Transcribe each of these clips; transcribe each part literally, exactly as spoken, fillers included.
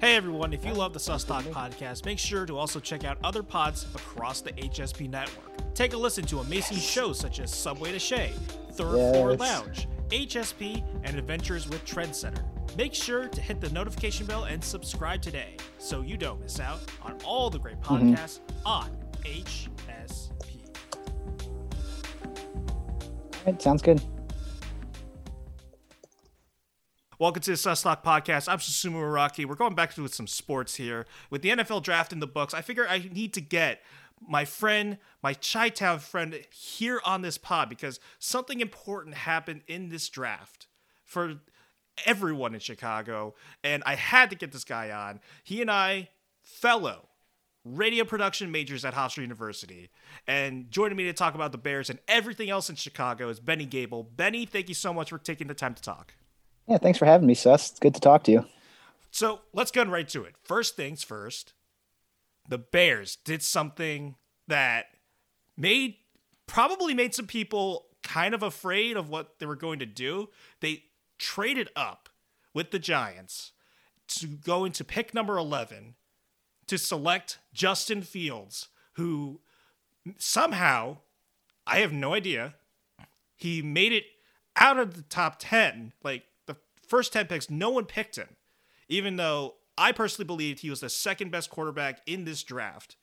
Hey everyone, if you love the Sus Talk podcast, make sure to also check out other pods across the H S P network. Take a listen to amazing yes. shows such as Subway to Shea, Third yes. Floor Lounge, H S P, and Adventures with Trendsetter. Make sure to hit the notification bell and subscribe today so you don't miss out on all the great podcasts mm-hmm. on H S P. All right, sounds good. Welcome to the Sus Talk Podcast. I'm Susumu Araki. We're going back to with some sports here. With the N F L draft in the books, I figure I need to get my friend, my Chi-Town friend here on this pod because something important happened in this draft for everyone in Chicago, and I had to get this guy on. He and I, fellow radio production majors at Hofstra University, and joining me to talk about the Bears and everything else in Chicago is Benny Gable. Benny, thank you so much for taking the time to talk. Yeah, thanks for having me, Sus. It's good to talk to you. So let's get right to it. First things first, the Bears did something that made probably made some people kind of afraid of what they were going to do. They traded up with the Giants to go into pick number eleven to select Justin Fields, who somehow, I have no idea, he made it out of the top ten, like, first ten picks, no one picked him, even though I personally believed he was the second best quarterback in this draft.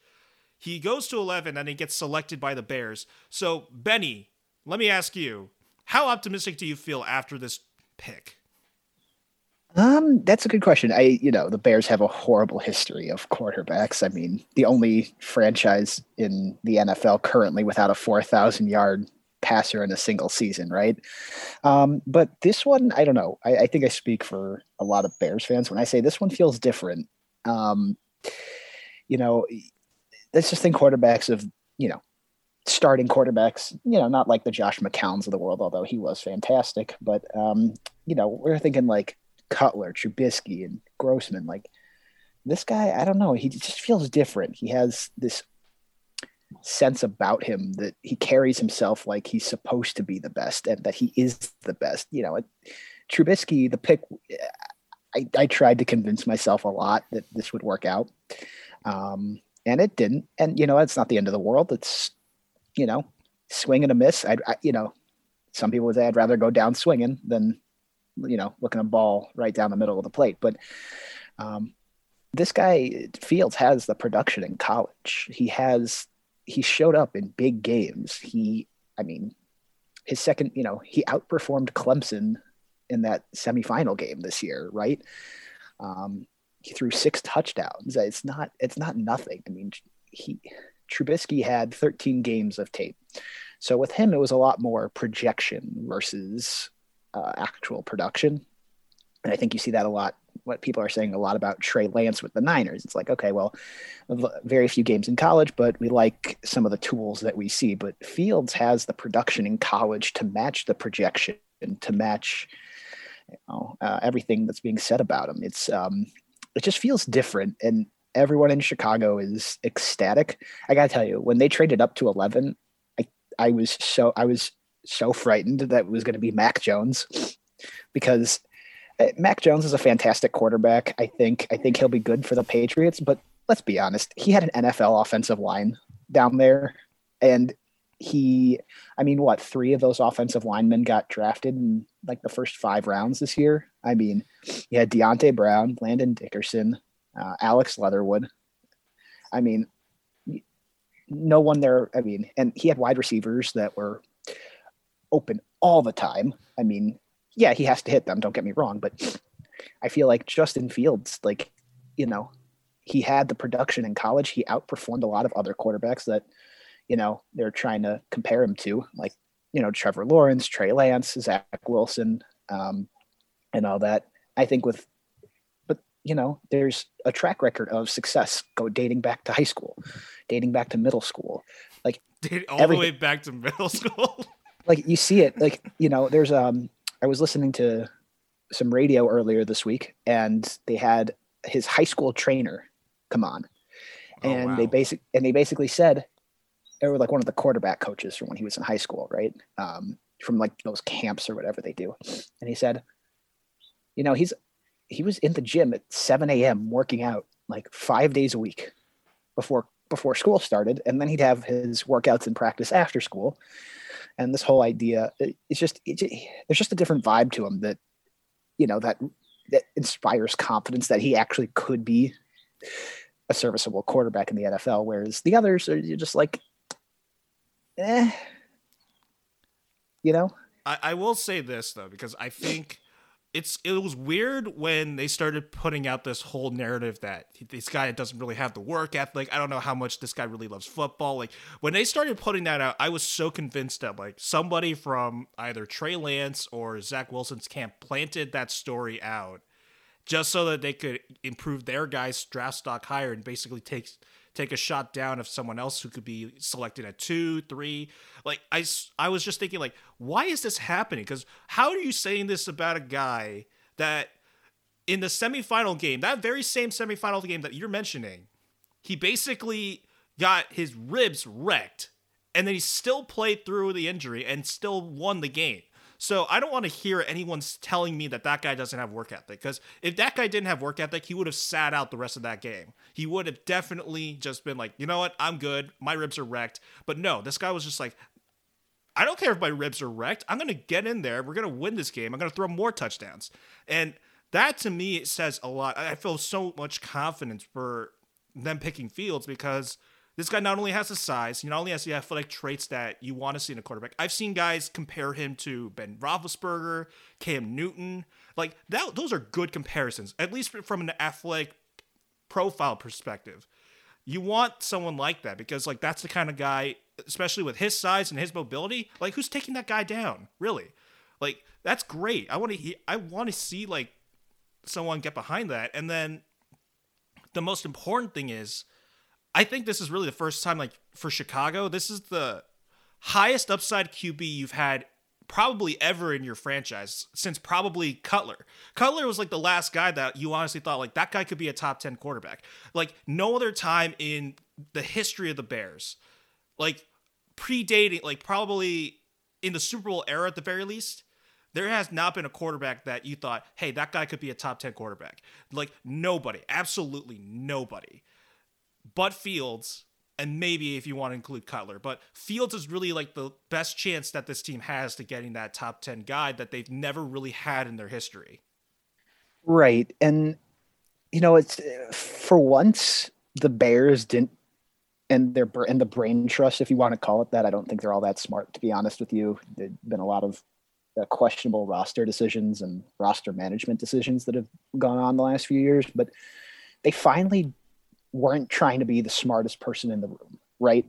He goes to eleven and he gets selected by the Bears. So, Benny, let me ask you, how optimistic do you feel after this pick? Um, that's a good question. I, you know, the Bears have a horrible history of quarterbacks. I mean, the only franchise in the N F L currently without a four thousand yard passer in a single season, right? Um, but this one, I don't know. I, I think I speak for a lot of Bears fans when I say this one feels different. Um, you know, let's just think quarterbacks of, you know, starting quarterbacks, you know, not like the Josh McCowns of the world, although he was fantastic. But, um, you know, we're thinking like Cutler, Trubisky, and Grossman. Like this guy, I don't know. He just feels different. He has this sense about him that he carries himself like he's supposed to be the best and that he is the best. You know, Trubisky, the pick, I, I tried to convince myself a lot that this would work out. Um, and it didn't. And, you know, that's not the end of the world. It's, you know, swing and a miss. I'd, I, you know, some people would say I'd rather go down swinging than, you know, looking a ball right down the middle of the plate. But, um, this guy Fields has the production in college. He has, He showed up in big games. He, I mean, his second, you know, he outperformed Clemson in that semifinal game this year, right? Um, he threw six touchdowns. It's not, it's not nothing. I mean, he, Trubisky had thirteen games of tape. So with him, it was a lot more projection versus uh, actual production. And I think you see that a lot. What people are saying a lot about Trey Lance with the Niners. It's like, okay, well, very few games in college, but we like some of the tools that we see. But Fields has the production in college to match the projection, to match, you know, uh, everything that's being said about him. It's um, it just feels different, and everyone in Chicago is ecstatic. I gotta tell you, when they traded up to eleven, I I was so I was so frightened that it was going to be Mac Jones, because Mac Jones is a fantastic quarterback. I think I think he'll be good for the Patriots, but let's be honest. He had an N F L offensive line down there, and he, I mean, what, three of those offensive linemen got drafted in like the first five rounds this year? I mean, you had Deontay Brown, Landon Dickerson, uh, Alex Leatherwood. I mean, no one there, I mean, and he had wide receivers that were open all the time. I mean, yeah, he has to hit them, don't get me wrong, but I feel like Justin Fields, like, you know, he had the production in college. He outperformed a lot of other quarterbacks that, you know, they're trying to compare him to, like, you know, Trevor Lawrence, Trey Lance, Zach Wilson, um, and all that. I think with, but, you know, there's a track record of success go dating back to high school, dating back to middle school. Like all everything. The way back to middle school. Like you see it, like, you know, there's, um, I was listening to some radio earlier this week, and they had his high school trainer come on, and oh, wow. they basic and they basically said, they were like one of the quarterback coaches from when he was in high school, right? Um, from like those camps or whatever they do, and he said, you know, he's he was in the gym at seven a.m. working out like five days a week before before school started. And then he'd have his workouts and practice after school. And this whole idea, it, it's just, it, there's just a different vibe to him that, you know, that, that inspires confidence that he actually could be a serviceable quarterback in the N F L. Whereas the others are just like, eh, you know, I, I will say this though, because I think it's, it was weird when they started putting out this whole narrative that this guy doesn't really have the work ethic. I don't know how much this guy really loves football. Like when they started putting that out, I was so convinced that like somebody from either Trey Lance or Zach Wilson's camp planted that story out just so that they could improve their guys' draft stock higher and basically take, take a shot down of someone else who could be selected at two, three. Like I, I was just thinking like, why is this happening? Because how are you saying this about a guy that in the semifinal game, that very same semifinal game that you're mentioning, he basically got his ribs wrecked and then he still played through the injury and still won the game. So I don't want to hear anyone telling me that that guy doesn't have work ethic, because if that guy didn't have work ethic, he would have sat out the rest of that game. He would have definitely just been like, you know what? I'm good. My ribs are wrecked. But no, this guy was just like, I don't care if my ribs are wrecked. I'm going to get in there. We're going to win this game. I'm going to throw more touchdowns. And that to me, it says a lot. I feel so much confidence for them picking Fields because this guy not only has the size, he not only has the athletic traits that you want to see in a quarterback. I've seen guys compare him to Ben Roethlisberger, Cam Newton. Like, that, those are good comparisons, at least from an athletic profile perspective. You want someone like that because, like, that's the kind of guy, especially with his size and his mobility, like, who's taking that guy down, really? Like, that's great. I want to, I want to see, like, someone get behind that. And then the most important thing is, I think this is really the first time, like, for Chicago, this is the highest upside Q B you've had probably ever in your franchise since probably Cutler. Cutler was, like, the last guy that you honestly thought, like, that guy could be a top ten quarterback. Like, no other time in the history of the Bears, like, predating, like, probably in the Super Bowl era at the very least, there has not been a quarterback that you thought, hey, that guy could be a top ten quarterback. Like, nobody, absolutely nobody. But Fields, and maybe if you want to include Cutler, but Fields is really like the best chance that this team has to getting that top ten guy that they've never really had in their history. Right. And, you know, it's for once the Bears didn't, and their and the brain trust, if you want to call it that. I don't think they're all that smart, to be honest with you. There've been a lot of uh, questionable roster decisions and roster management decisions that have gone on the last few years, but they finally weren't trying to be the smartest person in the room, right?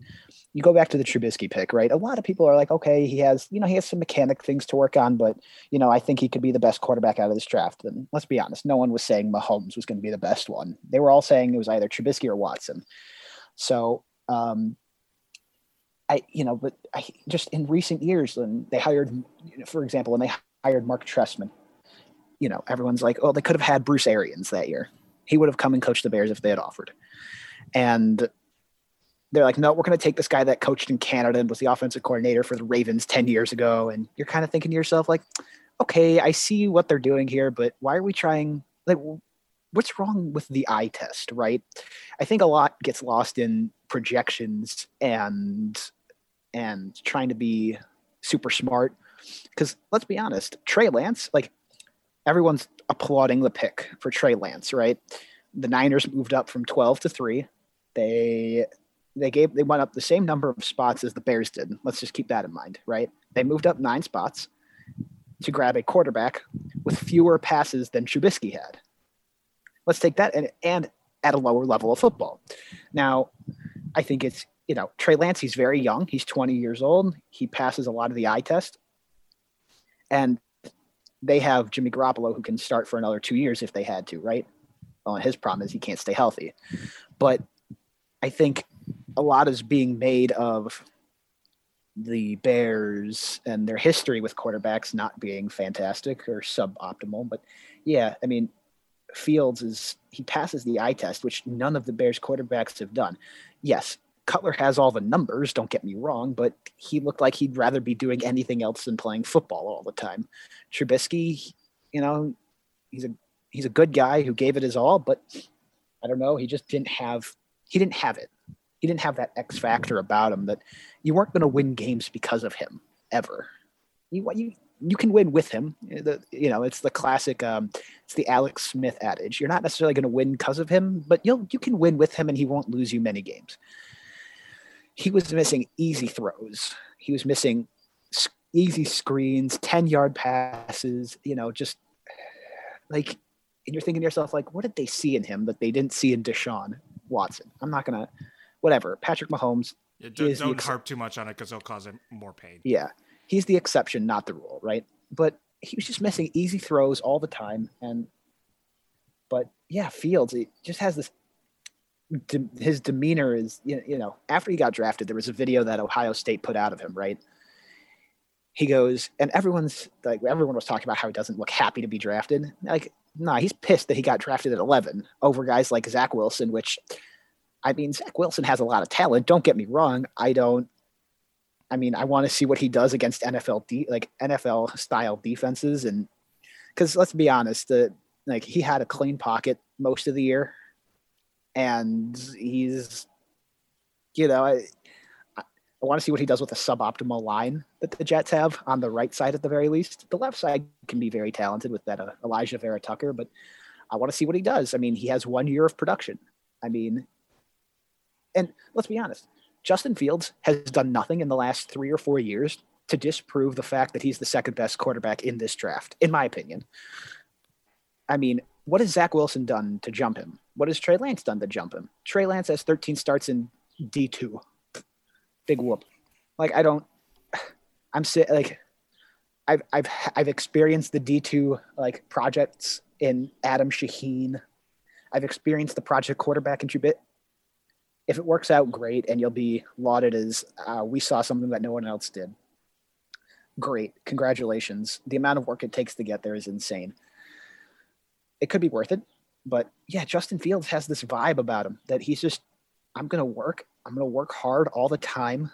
You go back to the Trubisky pick, right? A lot of people are like, okay, he has, you know, he has some mechanic things to work on, but, you know, I think he could be the best quarterback out of this draft. And let's be honest, no one was saying Mahomes was going to be the best one. They were all saying it was either Trubisky or Watson. So, um, I, you know, but I just in recent years, when they hired, you know, for example, when they hired Mark Trestman, you know, everyone's like, oh, they could have had Bruce Arians that year. He would have come and coached the Bears if they had offered. And they're like, no, we're going to take this guy that coached in Canada and was the offensive coordinator for the Ravens ten years ago. And you're kind of thinking to yourself, like, okay, I see what they're doing here, but why are we trying? Like, what's wrong with the eye test, right? I think a lot gets lost in projections and and trying to be super smart. Because let's be honest, Trey Lance, like, everyone's applauding the pick for Trey Lance, right? The Niners moved up from twelve to three. They they gave they went up the same number of spots as the Bears did. Let's just keep that in mind, right? They moved up nine spots to grab a quarterback with fewer passes than Trubisky had. Let's take that and, and at a lower level of football. Now, I think it's, you know, Trey Lance, he's very young. He's twenty years old. He passes a lot of the eye test. And they have Jimmy Garoppolo who can start for another two years if they had to, right? Well, his problem is he can't stay healthy. But I think a lot is being made of the Bears and their history with quarterbacks not being fantastic or suboptimal. But yeah, I mean, Fields is, he passes the eye test, which none of the Bears quarterbacks have done. Yes, Cutler has all the numbers, don't get me wrong, but he looked like he'd rather be doing anything else than playing football all the time. Trubisky, you know, he's a he's a good guy who gave it his all, but I don't know. He just didn't have, he didn't have it. He didn't have that X factor about him that you weren't going to win games because of him ever. You, you, you can win with him. The, you know, it's the classic, um, it's the Alex Smith adage. You're not necessarily going to win because of him, but you'll, you can win with him and he won't lose you many games. He was missing easy throws. He was missing easy screens, ten-yard passes, you know, just like, and you're thinking to yourself, like, what did they see in him that they didn't see in Deshaun Watson? I'm not going to, whatever. Patrick Mahomes. Yeah, don't don't harp ex- too much on it because it'll cause him more pain. Yeah. He's the exception, not the rule, right? But he was just missing easy throws all the time. And, but yeah, Fields, he just has this, de- his demeanor is, you know, you know, after he got drafted, there was a video that Ohio State put out of him, right? He goes, and everyone's like, everyone was talking about how he doesn't look happy to be drafted. Like, nah, he's pissed that he got drafted at eleven over guys like Zach Wilson, which, I mean, Zach Wilson has a lot of talent. Don't get me wrong. I don't, I mean, I want to see what he does against N F L, de- like N F L style defenses. And because let's be honest, the, like he had a clean pocket most of the year and he's, you know, I, I want to see what he does with the suboptimal line that the Jets have on the right side, at the very least. The left side can be very talented with that uh, Elijah Vera Tucker, but I want to see what he does. I mean, he has one year of production. I mean, and let's be honest, Justin Fields has done nothing in the last three or four years to disprove the fact that he's the second best quarterback in this draft, in my opinion. I mean, what has Zach Wilson done to jump him? What has Trey Lance done to jump him? Trey Lance has thirteen starts in D two. Big whoop. Like, I don't, I'm like, I've, I've, I've experienced the D two like projects in Adam Shaheen. I've experienced the project quarterback in Trubisky. If it works out, great, and you'll be lauded as uh, we saw something that no one else did. Great. Congratulations. The amount of work it takes to get there is insane. It could be worth it, but yeah, Justin Fields has this vibe about him that he's just, I'm going to work. I'm going to work hard all the time.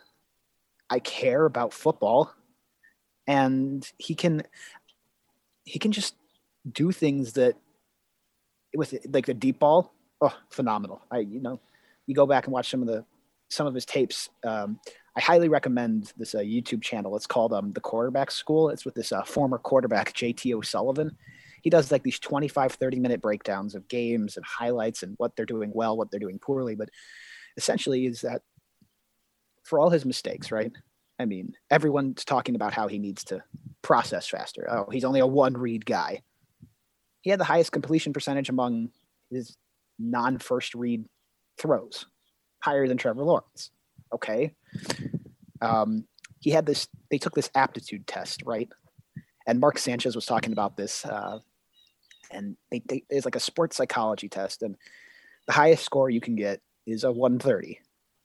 I care about football, and he can, he can just do things that with like the deep ball. Oh, phenomenal. I, you know, You go back and watch some of the some of his tapes. Um, I highly recommend this uh, YouTube channel. It's called um, The Quarterback School. It's with this uh, former quarterback, J T O'Sullivan. He does like these twenty-five, thirty-minute breakdowns of games and highlights and what they're doing well, what they're doing poorly. But essentially is that for all his mistakes, right? I mean, everyone's talking about how he needs to process faster. Oh, he's only a one-read guy. He had the highest completion percentage among his non-first-read throws, higher than Trevor Lawrence. Okay. Um, he had this, they took this aptitude test, right? And Mark Sanchez was talking about this. Uh, and they, they, there's like a sports psychology test, and the highest score you can get is a one thirty.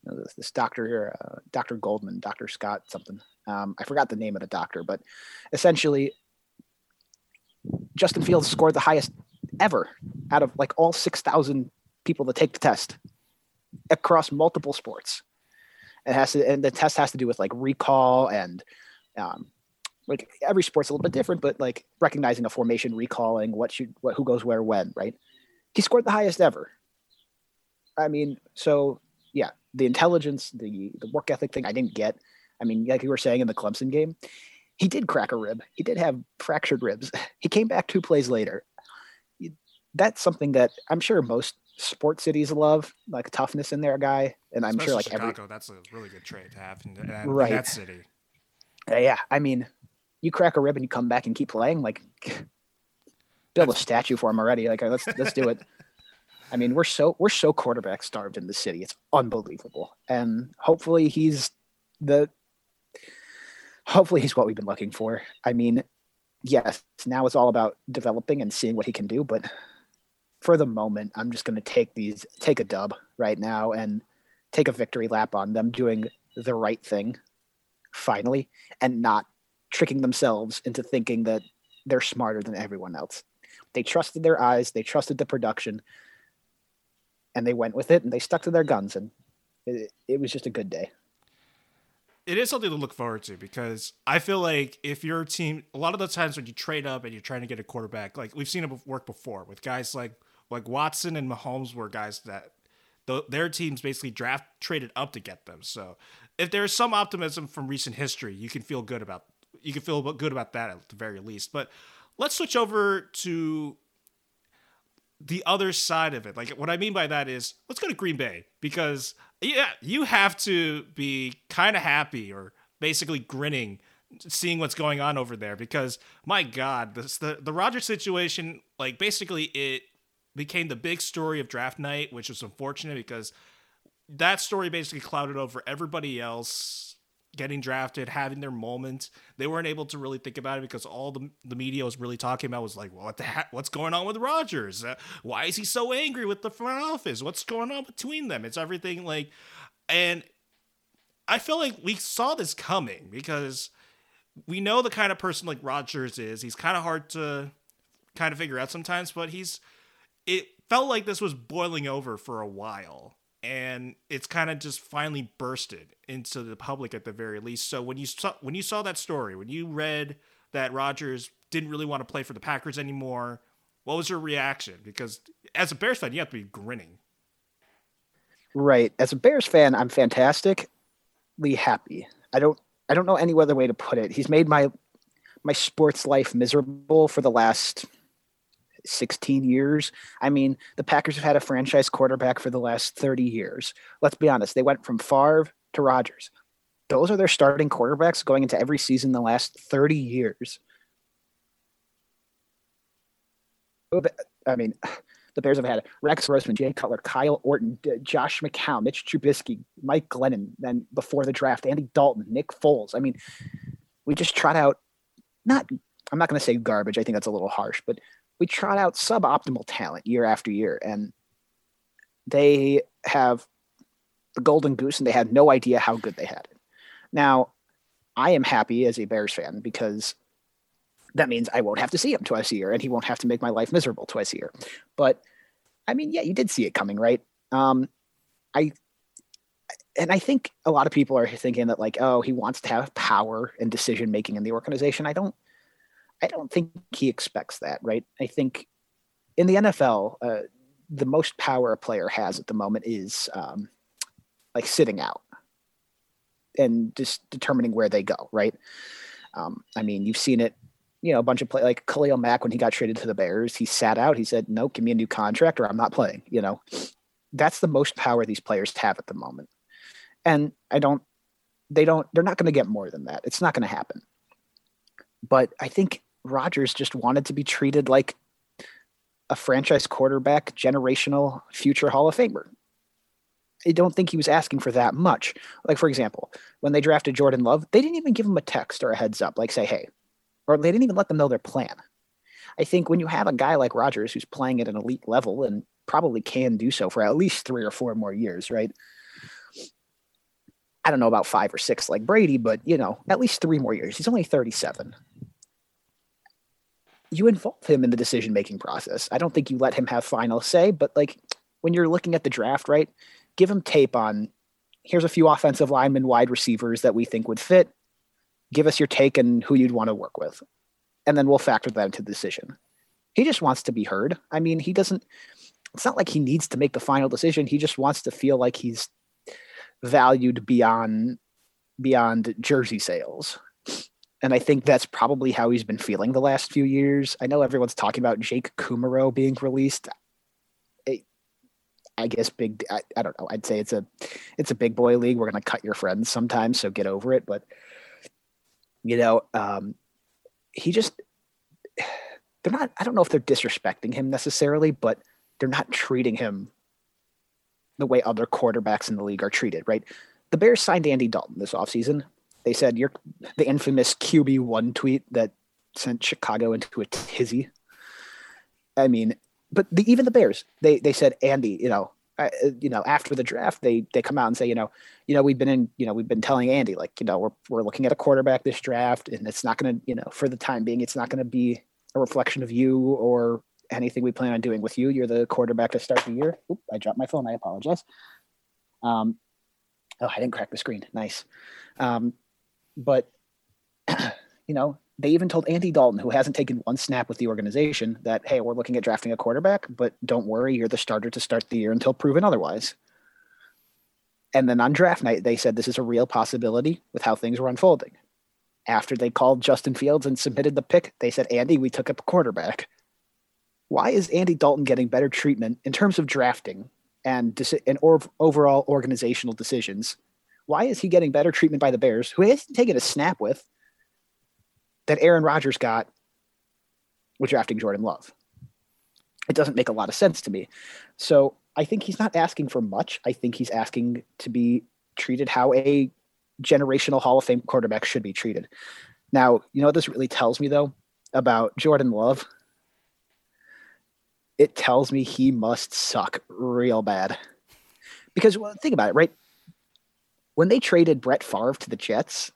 You know, this, this doctor, uh, Doctor Goldman, Doctor Scott, something. Um, I forgot the name of the doctor, but essentially Justin Fields scored the highest ever out of like all six thousand people that take the test across multiple sports. It has to, and the test has to do with like recall and um, like every sport's a little bit different, but like recognizing a formation, recalling what should, what, who goes where, when, right? He scored the highest ever. I mean, so yeah, the intelligence, the, the work ethic thing I didn't get. I mean, like you were saying in the Clemson game, he did crack a rib. He did have fractured ribs. He came back two plays later. That's something that I'm sure most sports cities love, like toughness in their guy. And I'm especially sure like Chicago, every... that's a really good trait to have in that, right. that city. Uh, yeah. I mean, you crack a rib and you come back and keep playing, like build a statue for him already. Like, let's, let's do it. I mean, we're so, we're so quarterback starved in the city. It's unbelievable. And hopefully he's the, hopefully he's what we've been looking for. I mean, yes, now it's all about developing and seeing what he can do, but for the moment, I'm just going to take these, take a dub right now and take a victory lap on them doing the right thing finally and not tricking themselves into thinking that they're smarter than everyone else. They trusted their eyes, they trusted the production, and they went with it and they stuck to their guns, and it, it was just a good day. it is something to look forward to, because I feel like if your team, a lot of the times when you trade up and you're trying to get a quarterback, like we've seen it work before with guys like like Watson and Mahomes were guys that the, their teams basically draft traded up to get them. So if there's some optimism from recent history, you can feel good about you can feel good about that at the very least. But let's switch over to the other side of it. Like what I mean by that is let's go to Green Bay, because yeah, you have to be kind of happy or basically grinning seeing what's going on over there, because my God, this, the, the Rodgers situation, like basically it became the big story of draft night, which was unfortunate because that story basically clouded over everybody else getting drafted, having their moment. They weren't able to really think about it because all the, the media was really talking about was like, well, what the ha- what's going on with Rodgers? Uh, why is he so angry with the front office? What's going on between them? It's everything like, and I feel like we saw this coming because we know the kind of person like Rodgers is. He's kind of hard to kind of figure out sometimes, but he's, it felt like this was boiling over for a while. And it's kind of just finally bursted into the public at the very least. So when you saw when you saw that story, when you read that Rodgers didn't really want to play for the Packers anymore, what was your reaction? Because as a Bears fan, you have to be grinning. Right. As a Bears fan, I'm fantastically happy. I don't I don't know any other way to put it. He's made my my sports life miserable for the last sixteen years. I mean, the Packers have had a franchise quarterback for the last thirty years. Let's be honest. They went from Favre to Rodgers. Those are their starting quarterbacks going into every season the last thirty years. I mean, the Bears have had Rex Grossman, Jay Cutler, Kyle Orton, Josh McCown, Mitch Trubisky, Mike Glennon, then before the draft, Andy Dalton, Nick Foles. I mean, we just trot out, not, I'm not going to say garbage. I think that's a little harsh, but we trot out suboptimal talent year after year, and they have the golden goose, and they had no idea how good they had it. Now, I am happy as a Bears fan because that means I won't have to see him twice a year, and he won't have to make my life miserable twice a year. But, I mean, yeah, you did see it coming, right? Um, I and I think a lot of people are thinking that, like, oh, he wants to have power and decision-making in the organization. I don't I don't think he expects that, right? I think in the N F L, uh, the most power a player has at the moment is um, like sitting out and just determining where they go, right? Um, I mean, you've seen it, you know, a bunch of play like Khalil Mack when he got traded to the Bears, he sat out. He said, "No, give me a new contract, or I'm not playing." You know, that's the most power these players have at the moment, and I don't, they don't, they're not going to get more than that. It's not going to happen. But I think Rodgers just wanted to be treated like a franchise quarterback, generational future Hall of Famer. I don't think he was asking for that much. Like, for example, when they drafted Jordan Love, they didn't even give him a text or a heads up, like say, hey, or they didn't even let them know their plan. I think when you have a guy like Rodgers who's playing at an elite level and probably can do so for at least three or four more years, right? I don't know about five or six like Brady, but, you know, at least three more years. He's only thirty-seven. You involve him in the decision-making process. I don't think you let him have final say, but, like, when you're looking at the draft, right, give him tape on, here's a few offensive linemen, wide receivers that we think would fit. Give us your take and who you'd want to work with. And then we'll factor that into the decision. He just wants to be heard. I mean, he doesn't – it's not like he needs to make the final decision. He just wants to feel like he's – valued beyond beyond jersey sales. And I think that's probably how he's been feeling the last few years. I know everyone's talking about Jake Kumaro being released. I, I guess big, I, I don't know. I'd say it's a, it's a big boy league. We're going to cut your friends sometimes, so get over it. But, you know, um, he just, they're not, I don't know if they're disrespecting him necessarily, but they're not treating him the way other quarterbacks in the league are treated, right? The Bears signed Andy Dalton this offseason. They said you're the infamous Q B one tweet that sent Chicago into a tizzy. I mean, but the, even the Bears, they they said, Andy, you know, uh, you know, after the draft, they they come out and say, you know, you know, we've been in, you know, we've been telling Andy, like, you know, we're we're looking at a quarterback this draft, and it's not going to, you know, for the time being, it's not going to be a reflection of you or anything we plan on doing with you. You're the quarterback to start the year. Oop, I dropped my phone. I apologize. Um, Oh, I didn't crack the screen. Nice. Um, but, you know, they even told Andy Dalton, who hasn't taken one snap with the organization, that, hey, we're looking at drafting a quarterback, but don't worry, you're the starter to start the year until proven otherwise. And then on draft night, they said this is a real possibility with how things were unfolding. After they called Justin Fields and submitted the pick, they said, Andy, we took up a quarterback. Why is Andy Dalton getting better treatment in terms of drafting and, dis- and or- overall organizational decisions? Why is he getting better treatment by the Bears, who he hasn't taken a snap with, that Aaron Rodgers got with drafting Jordan Love? It doesn't make a lot of sense to me. So I think he's not asking for much. I think he's asking to be treated how a generational Hall of Fame quarterback should be treated. Now, you know what this really tells me, though, about Jordan Love? It tells me he must suck real bad. Because, well, think about it, right? When they traded Brett Favre to the Jets,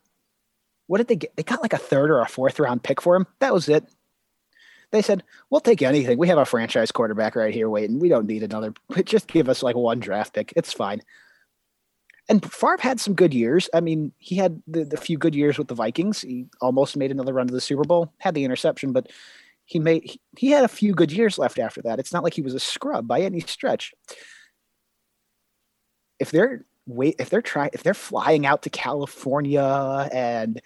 what did they get? They got like a third or a fourth round pick for him. That was it. They said, we'll take anything. We have a franchise quarterback right here waiting. We don't need another. Just give us like one draft pick. It's fine. And Favre had some good years. I mean, he had the, the few good years with the Vikings. He almost made another run to the Super Bowl, had the interception, but he made he had a few good years left after that. It's not like he was a scrub by any stretch. If they're wait, if they're trying, if they're flying out to California and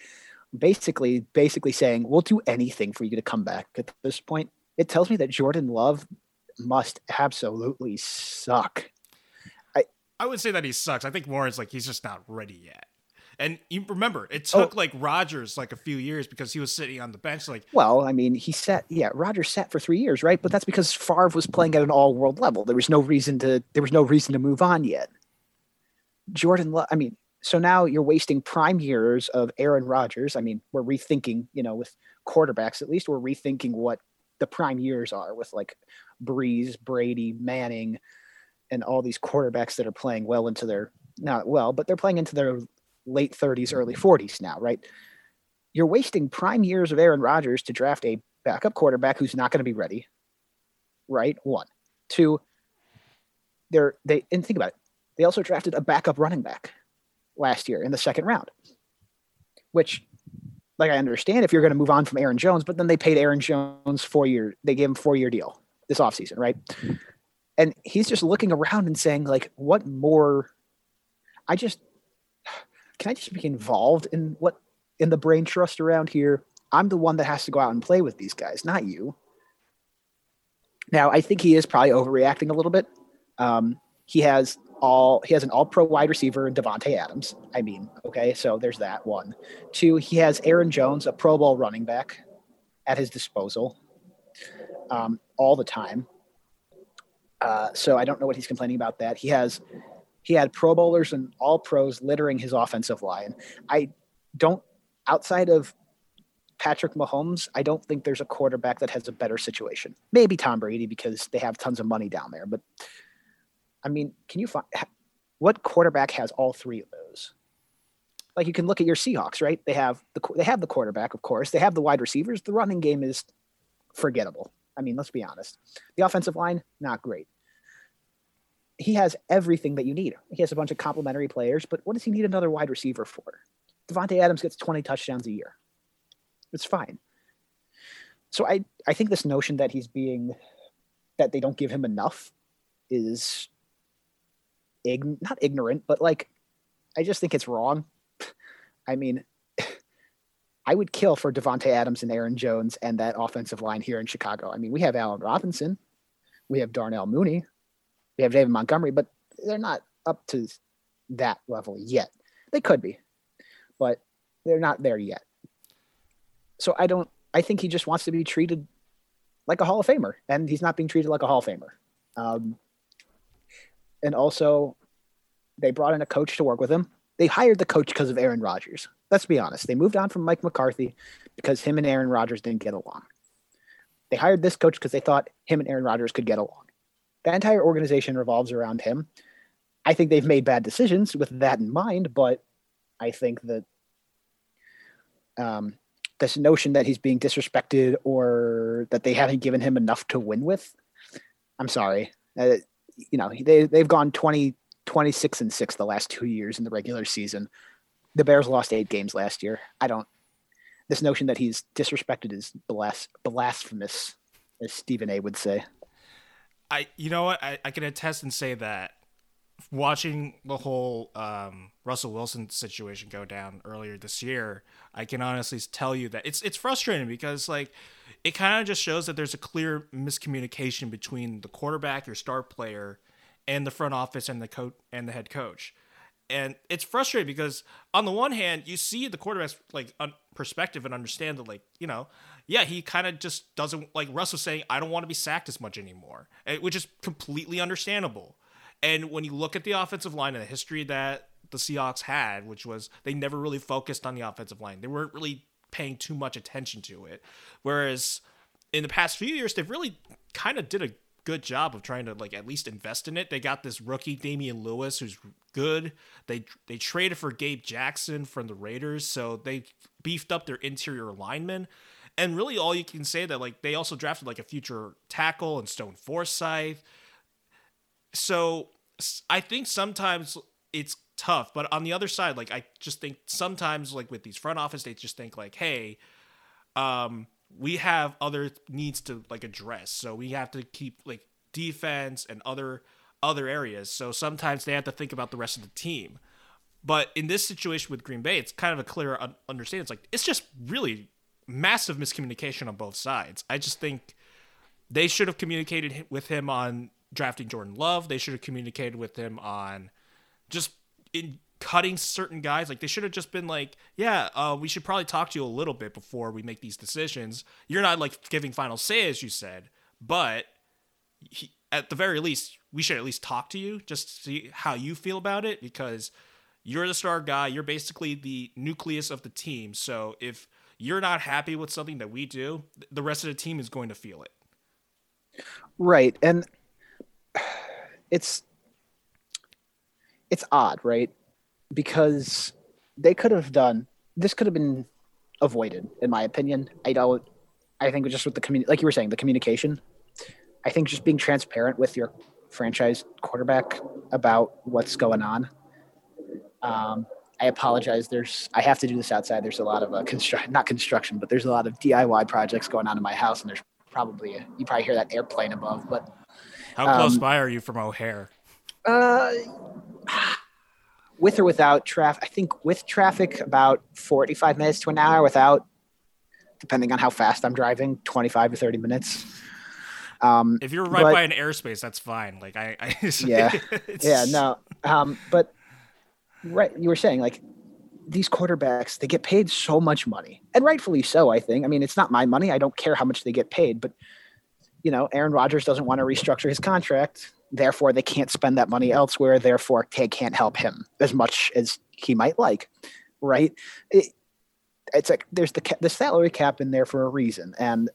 basically basically saying we'll do anything for you to come back at this point, it tells me that Jordan Love must absolutely suck. I I would say that he sucks. I think Lawrence, like, he's just not ready yet. And you remember, it took oh. like Rodgers like a few years because he was sitting on the bench. Like, well, I mean, he sat. Yeah, Rodgers sat for three years, right? But that's because Favre was playing at an all-world level. There was no reason to. There was no reason to move on yet. Jordan, I mean, so now you're wasting prime years of Aaron Rodgers. I mean, we're rethinking. You know, with quarterbacks, at least we're rethinking what the prime years are with like Breeze, Brady, Manning, and all these quarterbacks that are playing well into their not well, but they're playing into their late thirties, early forties now, right? You're wasting prime years of Aaron Rodgers to draft a backup quarterback who's not going to be ready, right? One. Two, they're, they, and think about it, they also drafted a backup running back last year in the second round, which, like, I understand if you're going to move on from Aaron Jones, but then they paid Aaron Jones four years. They gave him a four-year deal this offseason, right? And he's just looking around and saying, like, what more? I just... Can I just be involved in what in the brain trust around here? I'm the one that has to go out and play with these guys, not you. Now, I think he is probably overreacting a little bit. Um, he has all he has an all-pro wide receiver in Davante Adams. I mean, okay, so there's that one. Two, he has Aaron Jones, a Pro Bowl running back, at his disposal um, all the time. Uh, so I don't know what he's complaining about that. He has. He had Pro Bowlers and all pros littering his offensive line. I don't, outside of Patrick Mahomes, I don't think there's a quarterback that has a better situation. Maybe Tom Brady because they have tons of money down there. But, I mean, can you find what quarterback has all three of those? Like, you can look at your Seahawks, right? They have the they have the quarterback, of course. They have the wide receivers. The running game is forgettable. I mean, let's be honest. The offensive line, not great. He has everything that you need. He has a bunch of complimentary players, but what does he need another wide receiver for? Davante Adams gets twenty touchdowns a year. It's fine. So I, I think this notion that he's being, that they don't give him enough is ign- not ignorant, but like, I just think it's wrong. I mean, I would kill for Davante Adams and Aaron Jones and that offensive line here in Chicago. I mean, we have Allen Robinson. We have Darnell Mooney. We have David Montgomery, but they're not up to that level yet. They could be, but they're not there yet. So I don't, I think he just wants to be treated like a Hall of Famer, and he's not being treated like a Hall of Famer. Um, and also, they brought in a coach to work with him. They hired the coach because of Aaron Rodgers. Let's be honest. They moved on from Mike McCarthy because him and Aaron Rodgers didn't get along. They hired this coach because they thought him and Aaron Rodgers could get along. The entire organization revolves around him. I think they've made bad decisions with that in mind, but I think that um, this notion that he's being disrespected or that they haven't given him enough to win with, I'm sorry. Uh, you know, they, they've gone 20, twenty-six and six the last two years in the regular season. The Bears lost eight games last year. I don't – this notion that he's disrespected is blas- blasphemous, as Stephen A. would say. I, you know what? I, I can attest and say that watching the whole um, Russell Wilson situation go down earlier this year, I can honestly tell you that it's it's frustrating because, like, it kind of just shows that there's a clear miscommunication between the quarterback, your star player, and the front office and the coach and the head coach. And it's frustrating because on the one hand, you see the quarterback's like un- perspective and understand that, like, you know, yeah, he kind of just doesn't like Russell saying, I don't want to be sacked as much anymore, which is completely understandable. And when you look at the offensive line and the history that the Seahawks had, which was they never really focused on the offensive line. They weren't really paying too much attention to it. Whereas in the past few years, they've really kind of did a good job of trying to like at least invest in it. They got this rookie Damian Lewis who's good. They they traded for Gabe Jackson from the Raiders, so they beefed up their interior linemen. And really all you can say that like they also drafted like a future tackle and Stone Forsythe. So I think sometimes it's tough, but on the other side, like I just think sometimes like with these front office, they just think like, hey, um we have other needs to like address. So we have to keep like defense and other, other areas. So sometimes they have to think about the rest of the team, but in this situation with Green Bay, it's kind of a clear understanding. It's like, it's just really massive miscommunication on both sides. I just think they should have communicated with him on drafting Jordan Love. They should have communicated with him on just in cutting certain guys. Like they should have just been like, yeah, uh, we should probably talk to you a little bit before we make these decisions. You're not like giving final say, as you said, but he, at the very least, we should at least talk to you just to see how you feel about it, because you're the star guy. You're basically the nucleus of the team. So if you're not happy with something that we do, the rest of the team is going to feel it. Right. And it's, it's odd, right? Because they could have done this, could have been avoided, in my opinion. I don't. I think just with the community, like you were saying, the communication. I think just being transparent with your franchise quarterback about what's going on. Um, I apologize. There's. I have to do this outside. There's a lot of uh, construct, not construction, but there's a lot of D I Y projects going on in my house, and there's probably a, you probably hear that airplane above. But how um, close by are you from O'Hare? Uh. With or without traffic, I think with traffic, about forty-five minutes to an hour. Without, depending on how fast I'm driving, twenty-five to thirty minutes. Um, if you're right but, by an airspace, that's fine. Like I, I yeah, yeah, no. Um, but right, you were saying like these quarterbacks, they get paid so much money, and rightfully so. I think. I mean, it's not my money. I don't care how much they get paid, but you know, Aaron Rodgers doesn't want to restructure his contract. Therefore, they can't spend that money elsewhere. Therefore, they can't help him as much as he might like, right? It, it's like there's the ca- the salary cap in there for a reason. And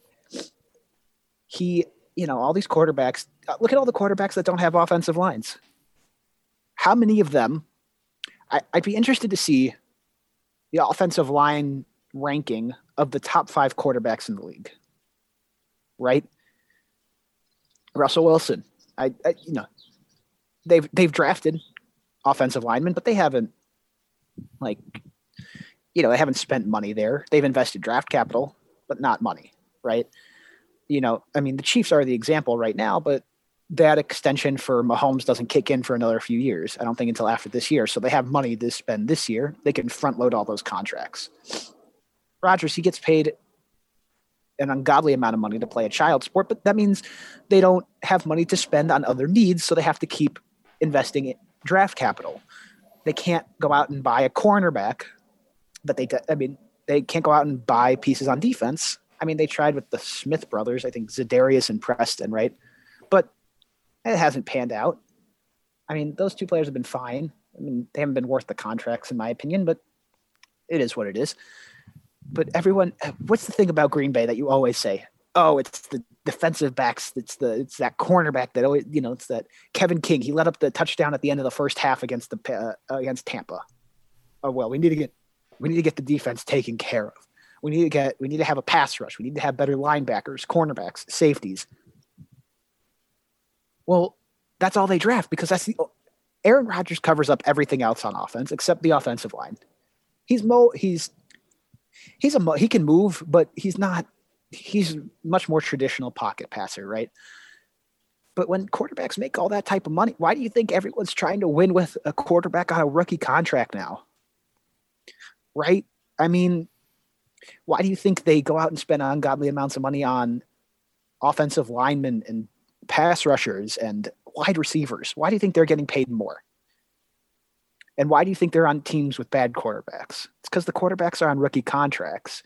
he, you know, all these quarterbacks, look at all the quarterbacks that don't have offensive lines. How many of them, I, I'd be interested to see the offensive line ranking of the top five quarterbacks in the league, right? Russell Wilson. I, I, you know, they've they've drafted offensive linemen, but they haven't, like, you know, they haven't spent money there. They've invested draft capital, but not money, right? You know, I mean, the Chiefs are the example right now, but that extension for Mahomes doesn't kick in for another few years. I don't think until after this year. So they have money to spend this year. They can front load all those contracts. Rodgers, he gets paid an ungodly amount of money to play a child sport, but that means they don't have money to spend on other needs. So they have to keep investing in draft capital. They can't go out and buy a cornerback that they, de- I mean, they can't go out and buy pieces on defense. I mean, they tried with the Smith brothers, I think Za'Darius and Preston, right? But it hasn't panned out. I mean, those two players have been fine. I mean, they haven't been worth the contracts in my opinion, but it is what it is. But everyone, what's the thing about Green Bay that you always say? Oh, it's the defensive backs. It's the it's that cornerback that always, you know, it's that Kevin King. He let up the touchdown at the end of the first half against the uh, against Tampa. Oh well, we need to get we need to get the defense taken care of. We need to get we need to have a pass rush. We need to have better linebackers, cornerbacks, safeties. Well, that's all they draft because that's the Aaron Rodgers covers up everything else on offense except the offensive line. He's mo he's he's a mo- he can move, but he's not he's much more traditional pocket passer, right? But when quarterbacks make all that type of money, why do you think everyone's trying to win with a quarterback on a rookie contract now? Right? I mean, why do you think they go out and spend ungodly amounts of money on offensive linemen and pass rushers and wide receivers? Why do you think they're getting paid more? And why do you think they're on teams with bad quarterbacks? It's because the quarterbacks are on rookie contracts.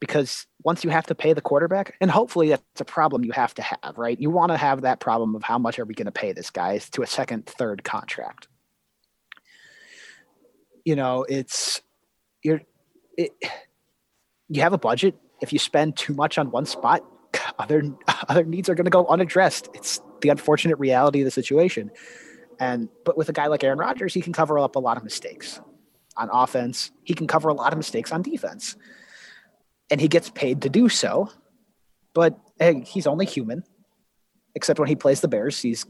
Because once you have to pay the quarterback, and hopefully that's a problem you have to have, right? You want to have that problem of how much are we going to pay this guy to a second, third contract. You know, it's you're it, you have a budget. If you spend too much on one spot, other other needs are going to go unaddressed. It's the unfortunate reality of the situation. And but with a guy like Aaron Rodgers, he can cover up a lot of mistakes on offense. He can cover a lot of mistakes on defense. And he gets paid to do so, but hey, he's only human, except when he plays the Bears. He's,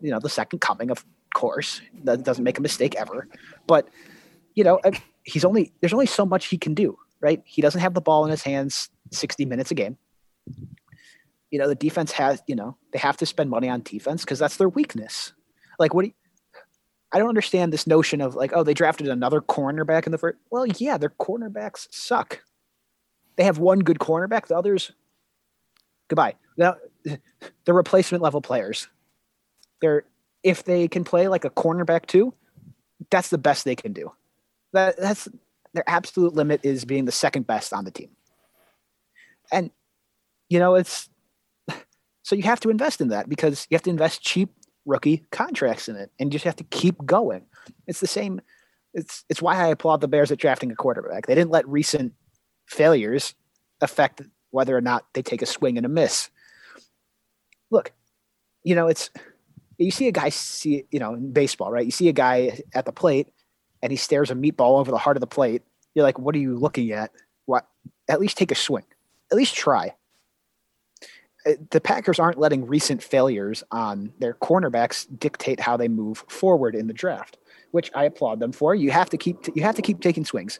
you know, the second coming, of course. That doesn't make a mistake ever. But, you know, he's only there's only so much he can do, right? He doesn't have the ball in his hands sixty minutes a game. You know, the defense has, you know, they have to spend money on defense because that's their weakness. Like, what do you? I don't understand this notion of like, oh, they drafted another cornerback in the first. Well, yeah, their cornerbacks suck. They have one good cornerback. The others, goodbye. Now, they're replacement level players. They're if they can play like a cornerback too, that's the best they can do. That that's their absolute limit is being the second best on the team. And you know it's so you have to invest in that because you have to invest cheap rookie contracts in it, and you just have to keep going. It's the same. It's it's why I applaud the Bears at drafting a quarterback. They didn't let recent failures affect whether or not they take a swing and a miss. Look, you know, it's, you see a guy see, you know, in baseball, right? You see a guy at the plate and he stares a meatball over the heart of the plate. You're like, what are you looking at? What? At least take a swing. At least try. The Packers aren't letting recent failures on their cornerbacks dictate how they move forward in the draft, which I applaud them for. You have to keep, t- you have to keep taking swings.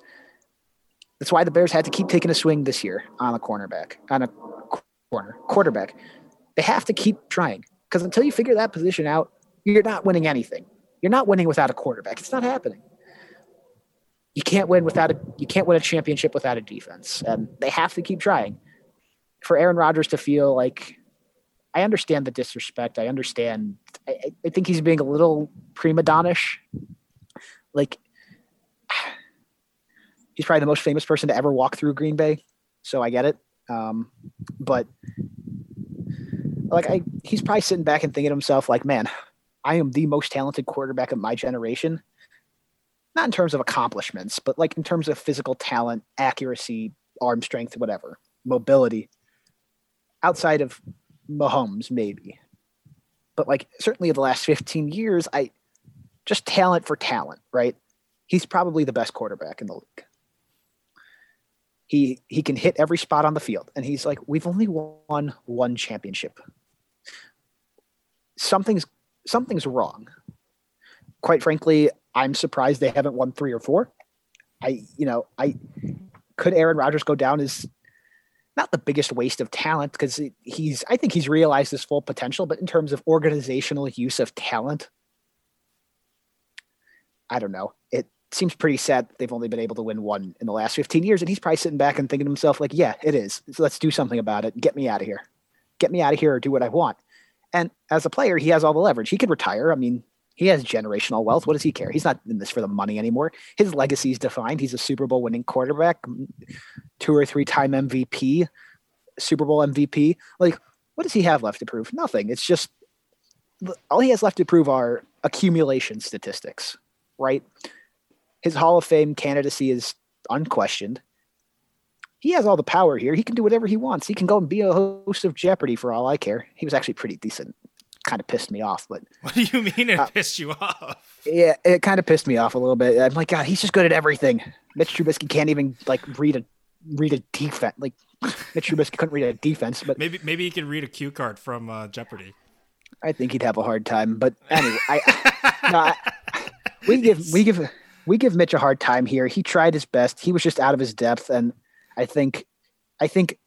That's why the Bears had to keep taking a swing this year on a cornerback, on a corner, quarterback. They have to keep trying because until you figure that position out, you're not winning anything. You're not winning without a quarterback. It's not happening. You can't win without a you can't win a championship without a defense, and they have to keep trying. For Aaron Rodgers to feel like, I understand the disrespect. I understand. I, I think he's being a little prima donna-ish. Like. He's probably the most famous person to ever walk through Green Bay, so I get it. Um, but like, I, he's probably sitting back and thinking to himself, like, "Man, I am the most talented quarterback of my generation." Not in terms of accomplishments, but like in terms of physical talent, accuracy, arm strength, whatever, mobility. Outside of Mahomes, maybe, but like certainly in the last fifteen years, I just talent for talent, right? He's probably the best quarterback in the league. He he can hit every spot on the field. And he's like, we've only won one championship. Something's something's wrong. Quite frankly, I'm surprised they haven't won three or four. I, you know, I could Aaron Rodgers go down as not the biggest waste of talent because he's I think he's realized his full potential, but in terms of organizational use of talent, I don't know. It seems pretty sad that they've only been able to win one in the last fifteen years. And he's probably sitting back and thinking to himself, like, yeah, it is. So let's do something about it. Get me out of here. Get me out of here or do what I want. And as a player, he has all the leverage. He could retire. I mean, he has generational wealth. What does he care? He's not in this for the money anymore. His legacy is defined. He's a Super Bowl winning quarterback, two or three time M V P, Super Bowl M V P. Like, what does he have left to prove? Nothing. It's just all he has left to prove are accumulation statistics, right? His Hall of Fame candidacy is unquestioned. He has all the power here. He can do whatever he wants. He can go and be a host of Jeopardy for all I care. He was actually pretty decent. Kind of pissed me off, but what do you mean it uh, pissed you off? Yeah, it kind of pissed me off a little bit. I'm like, God, he's just good at everything. Mitch Trubisky can't even like read a read a defense. Like Mitch Trubisky couldn't read a defense, but maybe maybe he can read a cue card from uh, Jeopardy. I think he'd have a hard time. But anyway, I, no, I, we give we give we give Mitch a hard time here. He tried his best. He was just out of his depth, and I think, I think,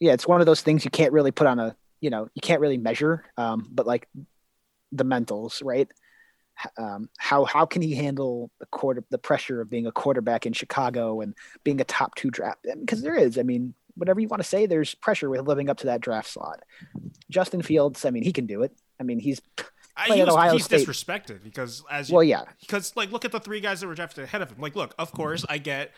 yeah, it's one of those things you can't really put on a, you know, you can't really measure. Um, but like the mentals, right? Um, how how can he handle the quarter the pressure of being a quarterback in Chicago and being a top two draft? Because there is, I mean, whatever you want to say, there's pressure with living up to that draft slot. Justin Fields, I mean, he can do it. I mean, he's playing he was, at Ohio he's State. Disrespected because as you, well, yeah, because like look at the three guys that were drafted ahead of him. Like, look, of course, I get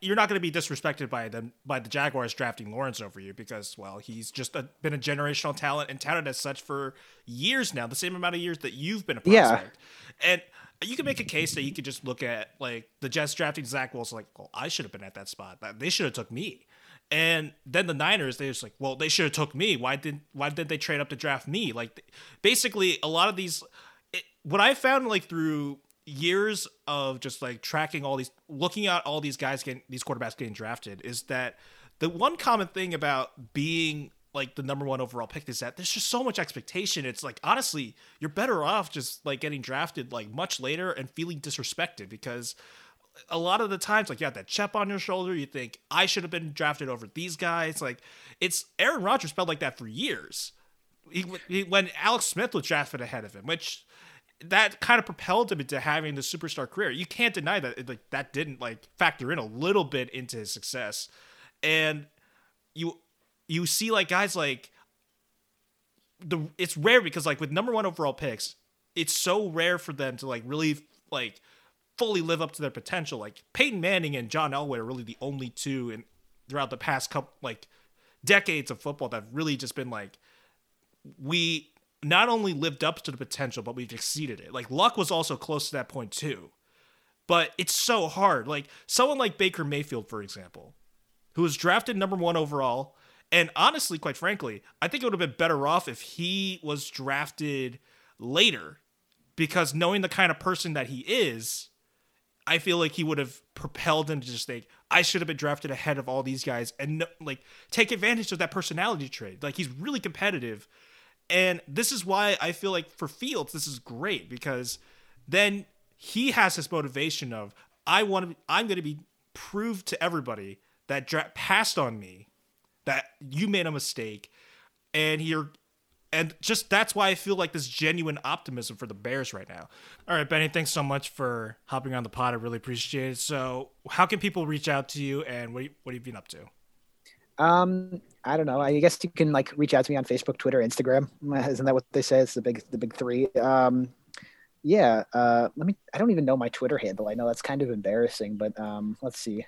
you're not going to be disrespected by them by the Jaguars drafting Lawrence over you because well, he's just a, been a generational talent and touted as such for years now, the same amount of years that you've been a prospect. Yeah. And you can make a case that you could just look at like the Jets drafting Zach Wilson, like, well, I should have been at that spot. They should have took me. And then the Niners, they just like, well, they should have took me. Why didn't Why did they trade up to draft me? Like, basically, a lot of these, it, what I found like through years of just like tracking all these, looking at all these guys getting these quarterbacks getting drafted, is that the one common thing about being like the number one overall pick is that there's just so much expectation. It's like, honestly, you're better off just like getting drafted like much later and feeling disrespected because a lot of the times, like, you have that chip on your shoulder. You think, I should have been drafted over these guys. Like, it's Aaron Rodgers felt like that for years. He, he, when Alex Smith was drafted ahead of him, which that kind of propelled him into having the superstar career. You can't deny that. It, like, that didn't, like, factor in a little bit into his success. And you you see, like, guys like... the it's rare because, like, with number one overall picks, it's so rare for them to, like, really, like... fully live up to their potential. Like Peyton Manning and John Elway are really the only two and throughout the past couple like decades of football that have really just been like, we not only lived up to the potential, but we've exceeded it. Like Luck was also close to that point too, but it's so hard. Like someone like Baker Mayfield, for example, who was drafted number one overall. And honestly, quite frankly, I think it would have been better off if he was drafted later because knowing the kind of person that he is, I feel like he would have propelled him to just think, I should have been drafted ahead of all these guys and like take advantage of that personality trait. Like he's really competitive. And this is why I feel like for Fields, this is great because then he has this motivation of, I want to, I'm going to be proved to everybody that dra- passed on me that you made a mistake. And you're, And just that's why I feel like this genuine optimism for the Bears right now. All right, Benny, thanks so much for hopping on the pod. I really appreciate it. So how can people reach out to you and what, what have you been up to? Um, I don't know. I guess you can like reach out to me on Facebook, Twitter, Instagram. Isn't that what they say? It's the big the big three. Um, yeah. Uh, let me. I don't even know my Twitter handle. I know that's kind of embarrassing, but um, let's see.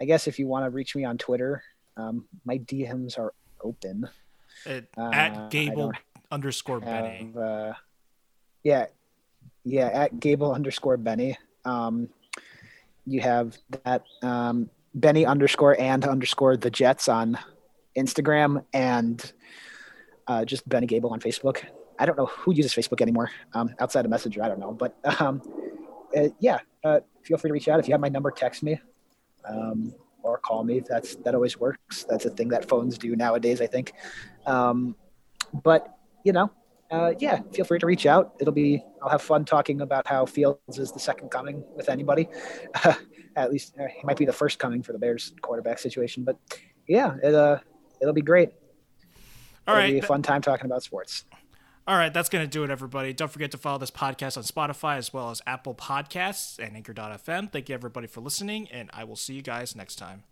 I guess if you want to reach me on Twitter, um, my D Ms are open. It, uh, at Gable underscore Benny. Have, uh, yeah. Yeah. At Gable underscore Benny. Um, you have that um, Benny underscore and underscore the Jets on Instagram and uh, just Benny Gable on Facebook. I don't know who uses Facebook anymore um, outside of Messenger. I don't know. But um, uh, yeah, uh, feel free to reach out. If you have my number, text me um, or call me. That's, that always works. That's a thing that phones do nowadays, I think. Um, but you know, uh, yeah, feel free to reach out. It'll be, I'll have fun talking about how Fields is the second coming with anybody. Uh, at least uh, he might be the first coming for the Bears quarterback situation, but yeah, it, uh, it'll be great. All it'll right. Be a fun time talking about sports. All right. That's going to do it, everybody. Don't forget to follow this podcast on Spotify as well as Apple Podcasts and anchor dot f m. Thank you everybody for listening and I will see you guys next time.